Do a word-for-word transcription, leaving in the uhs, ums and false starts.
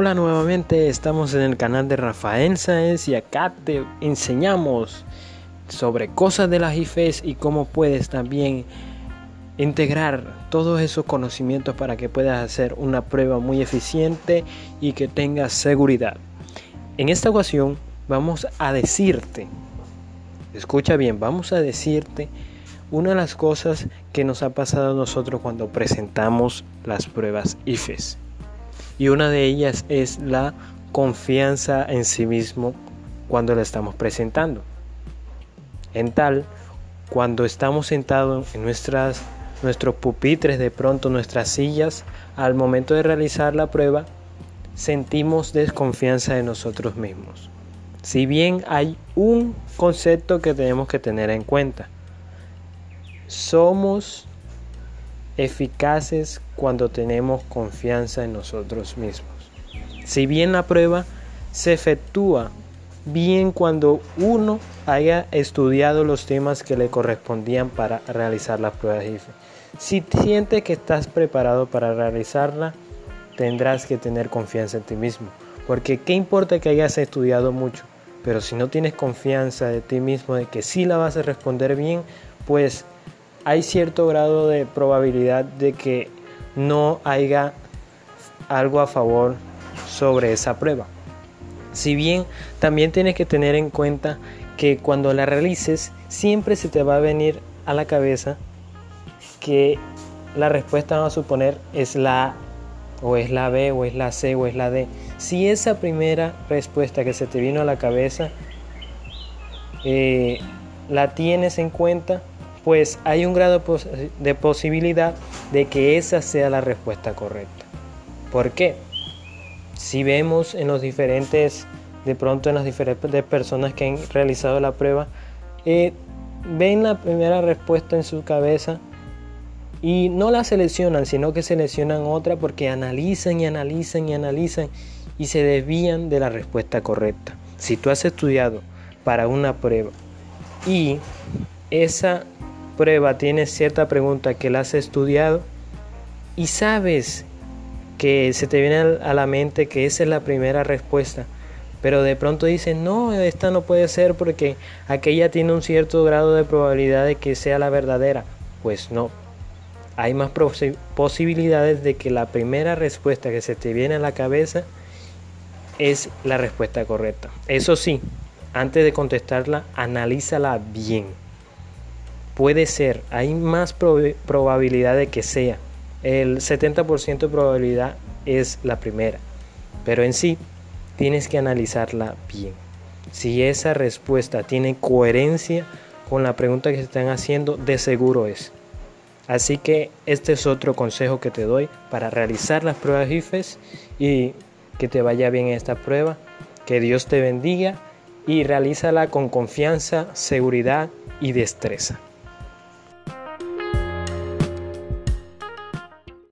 Hola nuevamente, estamos en el canal de Rafael Sáenz y acá te enseñamos sobre cosas de las I F E S y cómo puedes también integrar todos esos conocimientos para que puedas hacer una prueba muy eficiente y que tengas seguridad. En esta ocasión vamos a decirte, escucha bien, vamos a decirte una de las cosas que nos ha pasado a nosotros cuando presentamos las pruebas I F E S. Y una de ellas es la confianza en sí mismo cuando la estamos presentando. En tal, cuando estamos sentados en nuestras, nuestros pupitres, de pronto nuestras sillas, al momento de realizar la prueba, sentimos desconfianza de nosotros mismos. Si bien hay un concepto que tenemos que tener en cuenta, somos eficaces cuando tenemos confianza en nosotros mismos. Si bien la prueba se efectúa bien cuando uno haya estudiado los temas que le correspondían para realizar las pruebas GIFE. Si sientes que estás preparado para realizarla, tendrás que tener confianza en ti mismo, porque qué importa que hayas estudiado mucho, pero si no tienes confianza de ti mismo de que sí la vas a responder bien, pues hay cierto grado de probabilidad de que no haya algo a favor sobre esa prueba. Si bien también tienes que tener en cuenta que cuando la realices siempre se te va a venir a la cabeza que la respuesta, vamos a suponer, es la A o es la B o es la C o es la D. Si esa primera respuesta que se te vino a la cabeza eh, la tienes en cuenta, pues hay un grado de posibilidad de que esa sea la respuesta correcta. ¿Por qué? Si vemos en los diferentes, de pronto en las diferentes personas que han realizado la prueba, eh, ven la primera respuesta en su cabeza y no la seleccionan, sino que seleccionan otra porque analizan y analizan y analizan y se desvían de la respuesta correcta. Si tú has estudiado para una prueba y esa prueba tiene cierta pregunta que la has estudiado y sabes que se te viene a la mente que esa es la primera respuesta, pero de pronto dices, no, esta no puede ser porque aquella tiene un cierto grado de probabilidad de que sea la verdadera. Pues no, hay más posibilidades de que la primera respuesta que se te viene a la cabeza es la respuesta correcta. Eso sí, antes de contestarla, analízala bien. Puede ser, hay más prob- probabilidad de que sea. El setenta por ciento de probabilidad es la primera. Pero en sí, tienes que analizarla bien. Si esa respuesta tiene coherencia con la pregunta que se están haciendo, de seguro es. Así que este es otro consejo que te doy para realizar las pruebas GIFES y que te vaya bien esta prueba. Que Dios te bendiga y realízala con confianza, seguridad y destreza.